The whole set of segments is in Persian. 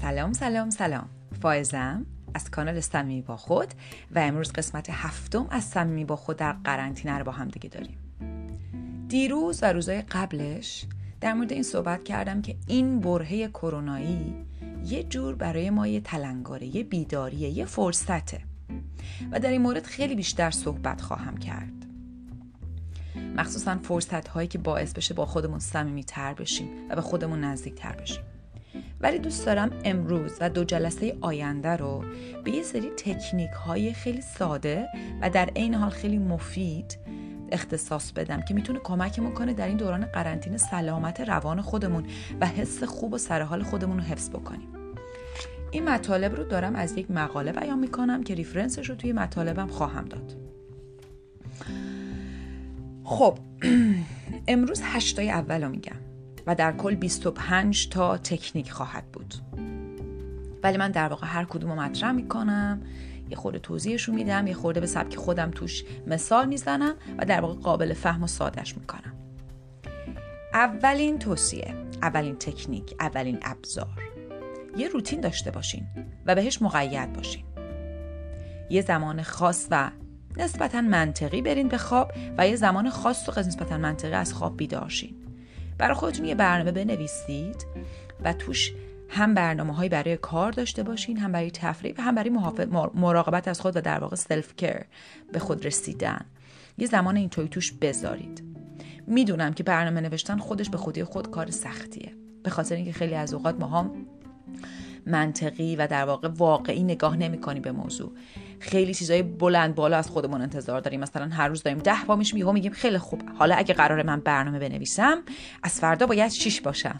سلام، فایزم از کانال صمیم با خود و امروز قسمت 7 از صمیم با خود در قرنطینه رو با هم دیگه داریم. دیروز و روزهای قبلش در مورد این صحبت کردم که این برهه کرونایی یه جور برای ما یه تلنگاره، یه بیداریه، یه فرصته و در این مورد خیلی بیشتر صحبت خواهم کرد، مخصوصا فرصت هایی که باعث بشه با خودمون صمیمی‌تر بشیم و به خودمون نزدیک‌تر بشیم. ولی دوست دارم امروز و 2 جلسه آینده رو به یه سری تکنیک‌های خیلی ساده و در عین حال خیلی مفید اختصاص بدم که میتونه کمکمون کنه در این دوران قرنطینه سلامت روان خودمون و حس خوب و سرحال خودمون رو حفظ بکنیم. این مطالب رو دارم از یک مقاله بیان میکنم که ریفرنسش رو توی مطالبم خواهم داد. خب امروز 8 اول رو میگم و در کل 25 تا تکنیک خواهد بود، ولی من در واقع هر کدوم رو مطرح میکنم، یه خورده توضیحشو میدم، یه خورده به سبک خودم توش مثال میزنم و در واقع قابل فهم و سادهش میکنم. اولین توصیه، اولین تکنیک، اولین ابزار، یه روتین داشته باشین و بهش مقید باشین. یه زمان خاص و نسبتاً منطقی برین به خواب و یه زمان خاص و نسبتاً منطقی از خواب بیدار شین. برای خودتون یه برنامه بنویسید و توش هم برنامه‌های برای کار داشته باشین، هم برای تفریح و هم برای مراقبت از خود و در واقع سلف کیر، به خود رسیدن. یه زمان این توش بذارید. میدونم که برنامه نوشتن خودش به خودی خود کار سختیه، به خاطر اینکه خیلی از اوقات ما هم منطقی و در واقع واقعی نگاه نمی‌کنی به موضوع. خیلی چیزای بلند بالا از خودمون انتظار داریم، مثلا هر روز داریم 10 پا میشیم، یهو میگیم خیلی خوب، حالا اگه قراره من برنامه بنویسم از فردا باید 6 باشم.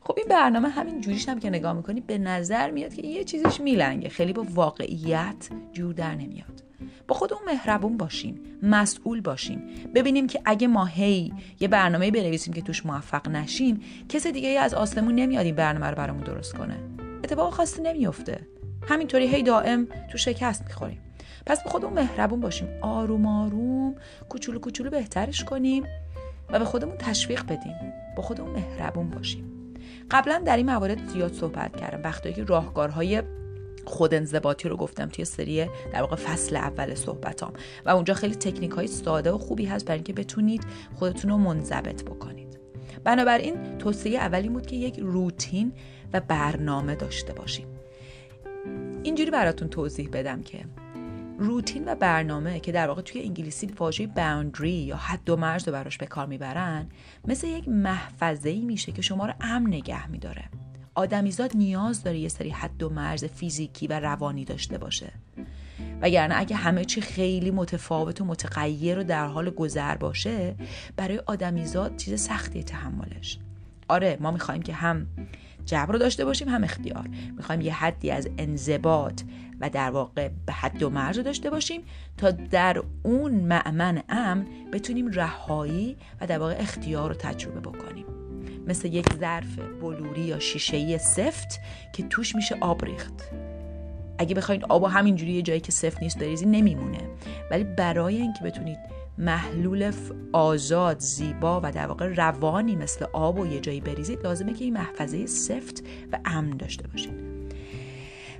خب این برنامه همین جوریش هم که نگاه میکنی به نظر میاد که یه چیزش میلنگه، خیلی با واقعیت جور در نمیاد. با خودمون مهربون باشیم، مسئول باشیم، ببینیم که اگه ما هی یه برنامه‌ای بنویسیم که توش موفق نشیم، کس دیگه‌ای از آسمون نمیاد این برنامه رو برامون درست کنه. اتفاق خاصی نمیفته. همینطوری هی دائم تو شکست میخوریم. پس به خودمون مهربون باشیم، آروم آروم کوچولو کوچولو بهترش کنیم و به خودمون تشویق بدیم. با خودمون مهربون باشیم. قبلا در این موارد زیاد صحبت کردم، وقتی که راهکارهای خودانضباطی رو گفتم توی سری در واقع فصل اول صحبتام و اونجا خیلی تکنیک‌های ساده و خوبی هست برای اینکه بتونید خودتون رو منضبط بکنید. بنابراین توصیه اولی بود که یک روتین و برنامه داشته باشیم. اینجوری براتون توضیح بدم که روتین و برنامه که در واقع توی انگلیسی واژه باوندری یا حد و مرز رو براش به کار میبرن، مثل یک محفظه‌ای میشه که شما رو امن نگه میداره. آدمیزاد نیاز داره یه سری حد و مرز فیزیکی و روانی داشته باشه، وگرنه اگه همه چی خیلی متفاوت و متغیر و در حال گذر باشه، برای آدمیزاد چیز سختی تحملش. آره ما میخوایم که هم جبر رو داشته باشیم، هم اختیار، میخوایم یه حدی از انضباط و در واقع به حد و مرز رو داشته باشیم تا در اون مأمن امن بتونیم رهایی و در واقع اختیار رو تجربه بکنیم. مثل یک ظرف بلوری یا شیشه‌ای سفت که توش میشه آب ریخت. اگه بخواید آب همینجوری یه جایی که سفت نیست بریزی نمیمونه، ولی برای اینکه بتونید محلول آزاد، زیبا و در واقع روانی مثل آب و یه جایی بریزید، لازمه که این محفظه سفت و امن داشته باشید.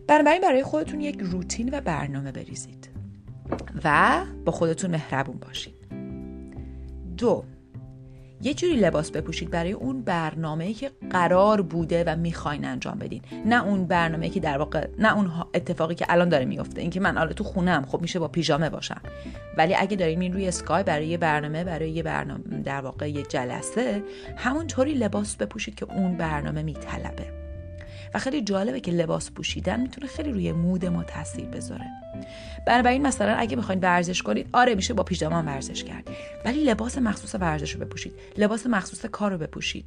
بنابراین برای خودتون یک روتین و برنامه بریزید و با خودتون مهربون باشید. 2. یه جوری لباس بپوشید برای اون برنامه‌ای که قرار بوده و میخواین انجام بدین، نه اون برنامه‌ای که در واقع، نه اون اتفاقی که الان داره میفته. این که من حالا تو خونم، خب میشه با پیژامه باشم، ولی اگه دارین این روی اسکای برای یه برنامه، در واقع یه جلسه، همونطوری لباس بپوشید که اون برنامه میطلبه. و خیلی جالبه که لباس پوشیدن میتونه خیلی روی مود ما تاثیر بذاره. بنابراین مثلا اگه میخواین ورزش کنید، آره میشه با پیژامان ورزش کرد، ولی لباس مخصوص ورزش رو بپوشید، لباس مخصوص کار رو بپوشید.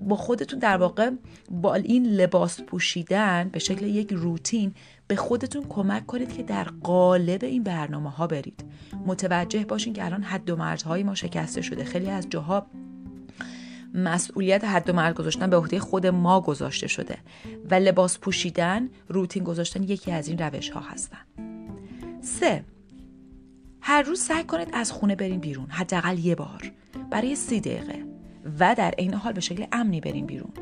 با خودتون در واقع با این لباس پوشیدن به شکل یک روتین به خودتون کمک کنید که در قالب این برنامه ها برید. متوجه باشین که الان حد و مرزهای ما شکسته شده، خیلی از جاها مسئولیت حد و مرز گذاشتن به عهده خود ما گذاشته شده و لباس پوشیدن، روتین گذاشتن یکی از این روش ها هستن. 3. هر روز سعی کنید از خونه برین بیرون، حداقل یه بار برای 30 دقیقه و در عین حال به شکل امنی برین بیرون.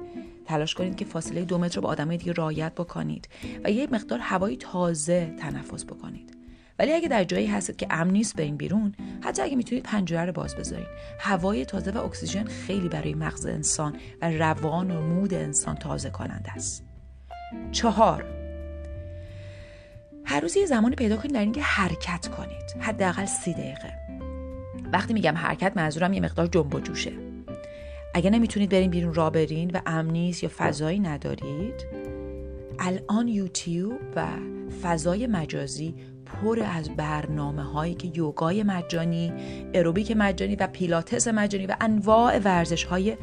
تلاش کنید که فاصله 2 متر رو با آدمای دیگه رعایت بکنید و یه مقدار هوای تازه تنفس بکنید. ولی اگه در جایی هستید که امن نیست برین بیرون، حتی اگه میتونید پنجره رو باز بذارین، هوای تازه و اکسیژن خیلی برای مغز انسان و روان و مود انسان تازه کننده است. 4. هر روز یه زمانی پیدا کنید در اینکه حرکت کنید، حداقل 30 دقیقه. وقتی میگم حرکت منظورم یه مقدار جنب و جوشه. اگه نمیتونید برین بیرون راه برین و امنیست یا فضایی ندارید، الان یوتیوب و فضای مجازی پر از برنامه‌هایی که یوگای مجانی، ایروبیک مجانی و پیلاتس مجانی و انواع ورزش‌های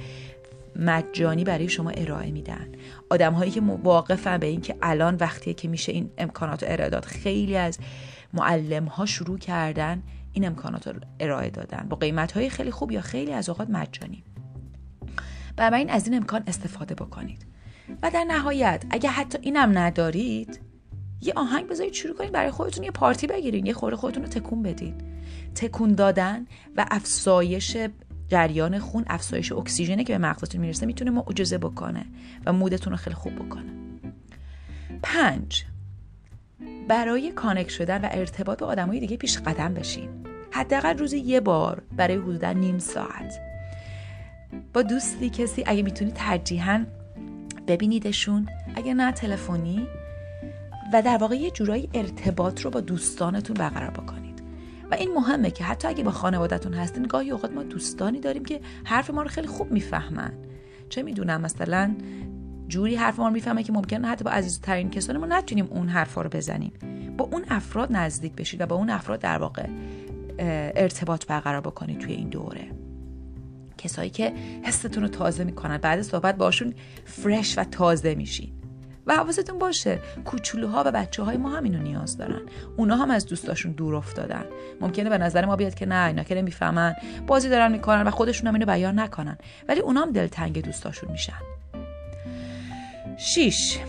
مجانی برای شما ارائه میدن. آدم‌هایی که واقفن به این که الان وقتیه که میشه این امکانات ارائه داد. خیلی از معلم‌ها شروع کردن این امکانات رو ارائه دادن با قیمت‌های خیلی خوب یا خیلی از اوقات مجانی. بنابراین از این امکان استفاده بکنید. و در نهایت اگه حتی اینم ندارید، یه آهنگ بذارید شروع کنید، برای خودتون یه پارتی بگیرید، یه خورده خودتون رو تکون بدین. تکون دادن و افزایش جریان خون، افزایش اکسیژنی که به مغزتون میرسه میتونه معجزه بکنه و مودتون رو خیلی خوب بکنه. 5. برای کانکت شدن و ارتباط با آدمای دیگه پیش قدم بشین. حداقل روزی یه بار برای حدودا نیم ساعت. با دوستی کسی اگه میتونید ترجیحاً ببینیدشون، اگه نه تلفنی، و در واقع یه جورایی ارتباط رو با دوستانتون برقرار بکنید. و این مهمه که حتی اگه با خانواده‌تون هستین، گاهی اوقات ما دوستانی داریم که حرف ما رو خیلی خوب میفهمن. چه میدونم، مثلا جوری حرف ما رو میفهمه که ممکنه حتی با عزیزترین کسانمون ما نتونیم اون حرفا رو بزنیم. با اون افراد نزدیک بشید و با اون افراد در واقع ارتباط برقرار بکنید توی این دوره. کسایی که حستون رو تازه میکنن، بعد صحبت باشون فرش و تازه میشین. و حواستون باشه کوچولوها و بچه‌های ما هم اینو نیاز دارن. اونا هم از دوستاشون دور افتادن. ممکنه به نظر ما بیاد که نه اینا که نمیفهمن، بازی دارن میکنن و خودشون هم اینو بیان نکنن، ولی اونا هم دلتنگ دوستاشون میشن. 6.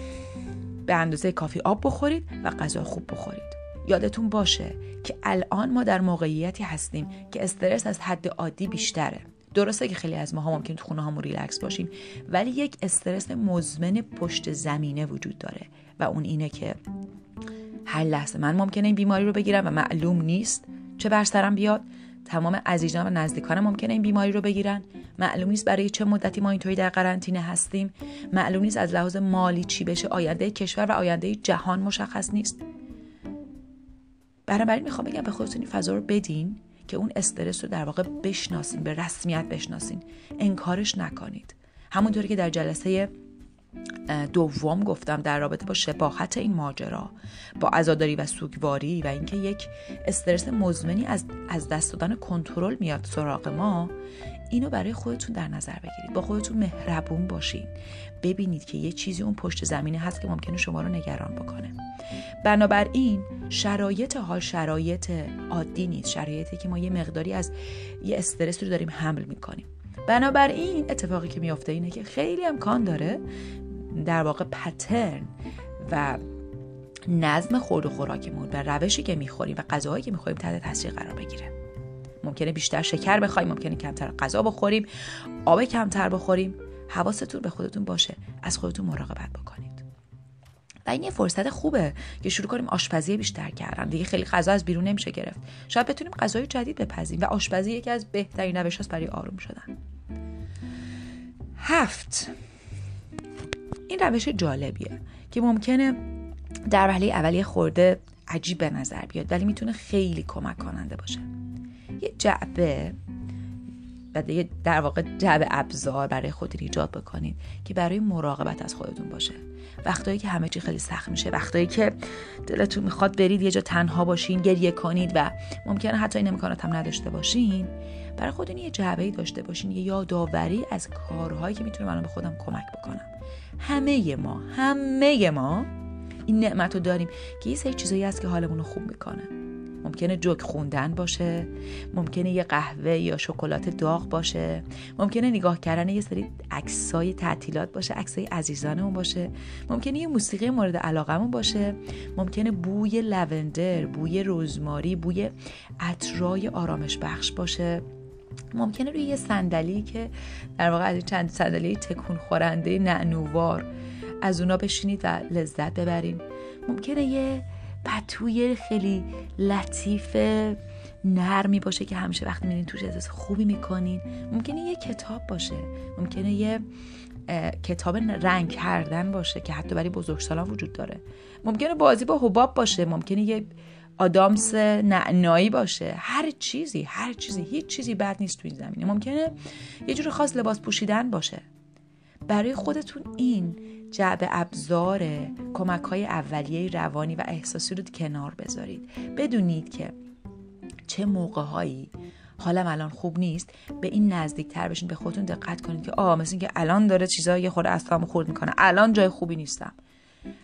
به اندازه کافی آب بخورید و غذا خوب بخورید. یادتون باشه که الان ما در موقعیتی هستیم که استرس از حد عادی بیشتره. درسته که خیلی از ماها ممکن تو خونه هامون ریلکس باشیم، ولی یک استرس مزمن پشت زمینه وجود داره و اون اینه که هر لحظه من ممکنه این بیماری رو بگیرم و معلوم نیست چه بر سرم بیاد. تمام عزیزان و نزدیکانم ممکنه این بیماری رو بگیرن، معلوم نیست برای چه مدتی ما اینطوری در قرنطینه هستیم، معلوم نیست از لحاظ مالی چی بشه، آینده کشور و آینده جهان مشخص نیست. بنابراین میخوام بگم به خودتون این فضا رو بدین که اون استرس رو در واقع بشناسین، به رسمیت بشناسین، انکارش نکنید. همونطوری که در جلسه دوم گفتم در رابطه با شباهت این ماجرا با عزاداری و سوگواری و اینکه یک استرس مزمنی از دست دادن کنترل میاد سراغ ما، اینو برای خودتون در نظر بگیرید. با خودتون مهربون باشین، ببینید که یه چیزی اون پشت زمینه هست که ممکنه شما رو نگران بکنه. بنابراین شرایط حال شرایط عادی نیست، شرایطی که ما یه مقداری از یه استرس رو داریم حمل میکنیم. بنابراین اتفاقی که میفته اینه که خیلی امکان داره در واقع پترن و نظم خورد و خوراکمون و روشی که میخوریم و غذاهایی که میخوریم تحت تاثیر قرار بگیره. ممکنه بیشتر شکر بخوایم، ممکنه کمتر غذا بخوریم، آب کمتر بخوریم. حواستون به خودتون باشه، از خودتون مراقبت بکنید. و این یه فرصت خوبه که شروع کنیم آشپزی بیشتر کردن. دیگه خیلی غذا از بیرون نمیشه گرفت. شاید بتونیم غذای جدید بپزیم و آشپزی یکی از بهترین روش‌هاست برای آروم شدن. 7. این روش جالبیه که ممکنه در وهله اولیه خورده عجیب به نظر بیاد، ولی میتونه خیلی کمک کننده باشه. یه جعبه و در واقع جعبه ابزار برای خودتون ایجاد بکنید که برای مراقبت از خودتون باشه. وقتایی که همه چی خیلی سخت میشه، وقتایی که دلتون میخواد برید یه جا تنها باشین، گریه کنید و ممکنه حتی این امکانات هم نداشته باشین، برای خودتون یه جعبه‌ای داشته باشین، یه یادآوری از کارهایی که میتونه من به خودم کمک بکنم. همه ما این نعمت رو داریم که یه سری چیزایی هست که حالمون رو خوب میکنه. ممکنه جوک خوندن باشه، ممکنه یه قهوه یا شکلات داغ باشه، ممکنه نگاه کردن یه سری عکسای تعطیلات باشه، عکسای عزیزانمون باشه، ممکنه یه موسیقی مورد علاقمون باشه، ممکنه بوی لوندر، بوی رزماری، بوی عطرای آرامش بخش باشه، ممکنه روی یه صندلی که در واقع چند صندلی تکون خورنده نعنوار از اونا بشینید و لذت ببرین. ممکنه یه پتوی خیلی لطیف نرمی باشه که همیشه وقتی میرین توش احساس خوبی میکنین. ممکنه یه کتاب باشه، ممکنه یه کتاب رنگ کردن باشه که حتی برای بزرگسالان وجود داره. ممکنه بازی با حباب باشه، ممکنه یه آدامس نعنایی باشه. هر چیزی هیچ چیزی بد نیست تو این زمینه. ممکنه یه جور خاص لباس پوشیدن باشه. برای خودتون این جعبه ابزار کمک‌های اولیه روانی و احساسی رو کنار بذارید. بدونید که چه موقع‌هایی حالم الان خوب نیست، به این نزدیک‌تر بشین، به خودتون دقت کنید که مثلا اینکه الان داره چیزایی خورده اعصابم خورد می‌کنه، الان جای خوبی نیستم.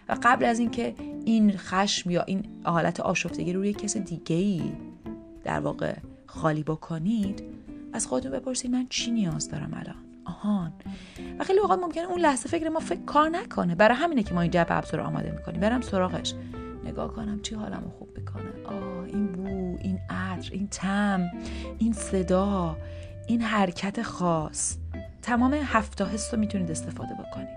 و قبل از اینکه این خشم یا این حالت آشفتگی رو روی کس دیگه‌ای در واقع خالی بکنید، از خودتون بپرسید من چی نیاز دارم الان. و خیلی وقت ممکنه اون لحظه فکر ما کار نکنه. برای همینه که ما این جعبه ابزار آماده میکنیم. برم سراغش، نگاه کنم چی حالمو خوب میکنه. این بو، این عطر، این طعم، این صدا، این حرکت خاص. تمام 7 حس رو میتونید استفاده بکنید.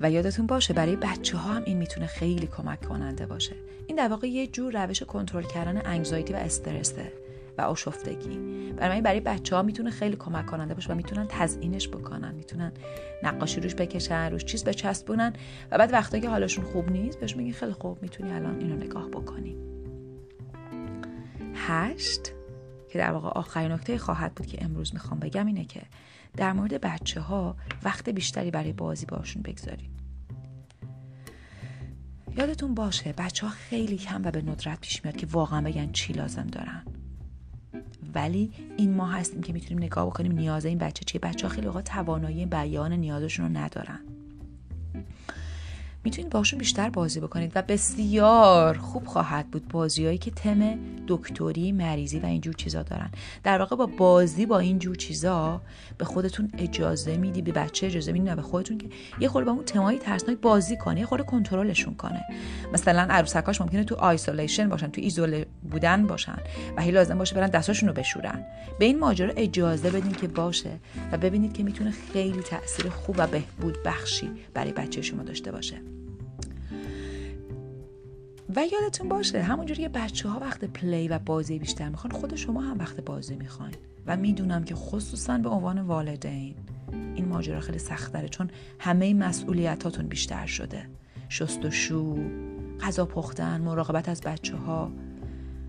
و یادتون باشه برای بچه‌ها هم این میتونه خیلی کمک کننده باشه. این در واقع یه جور روش کنترل کردن انگزایتی و استرسه و آشفتگی. برای بچه‌ها میتونه خیلی کمک کننده باشه و میتونن تزیینش بکنن، میتونن نقاشی روش بکشن، روش چیز بچسبونن و بعد وقتی که حالشون خوب نیست بهش میگن خیلی خوب، میتونی الان اینو نگاه بکنی. 8 که در واقع آخرین نکته خواهد بود که امروز میخوام بگم اینه که در مورد بچه‌ها وقت بیشتری برای بازی باشون بگذارید. یادتون باشه بچه‌ها خیلی کم و به ندرت پیش میاد که واقعا بگن چی لازم دارن. ولی این ما هستیم که میتونیم نگاه بکنیم نیاز این بچه چیه. بچه‌ها خیلی وقتا توانایی بیان نیازشون رو ندارن. میتونید باشون بیشتر بازی بکنید و بسیار خوب خواهد بود بازیایی که تم دکتری، مریضی و اینجور چیزا دارن. در واقع با بازی با اینجور چیزا به خودتون اجازه میدی، به بچه اجازه میدی، نه به خودتون، که یه خورده با اون تمای ترسناک بازی کنه، یه خورده کنترلشون کنه. مثلا عروسکاش ممکنه تو آیسولیشن باشن، تو ایزوله بودن باشن و هی لازم باشه برن دستاشون رو بشورن. به این ماجرا اجازه بدین که باشه و ببینید که میتونه خیلی تاثیر خوب و بهبود بخشی برای بچه شما داشته باشه. و یادتون باشه همونجوری بچه‌ها وقت پلی و بازی بیشتر میخوان، خود شما هم وقت بازی میخواین. و میدونم که خصوصا به عنوان والدین این ماجرا خیلی سخت داره، چون همه مسئولیتاتون بیشتر شده. شست و شو، غذا پختن، مراقبت از بچه‌ها،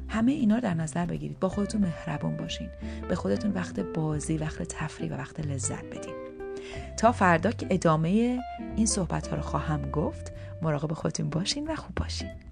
همه اینا رو در نظر بگیرید. با خودتون مهربون باشین، به خودتون وقت بازی، وقت تفریح و وقت لذت بدین. تا فردا که ادامه این صحبت‌ها رو خواهم گفت، مراقب خودتون باشین و خوب باشین.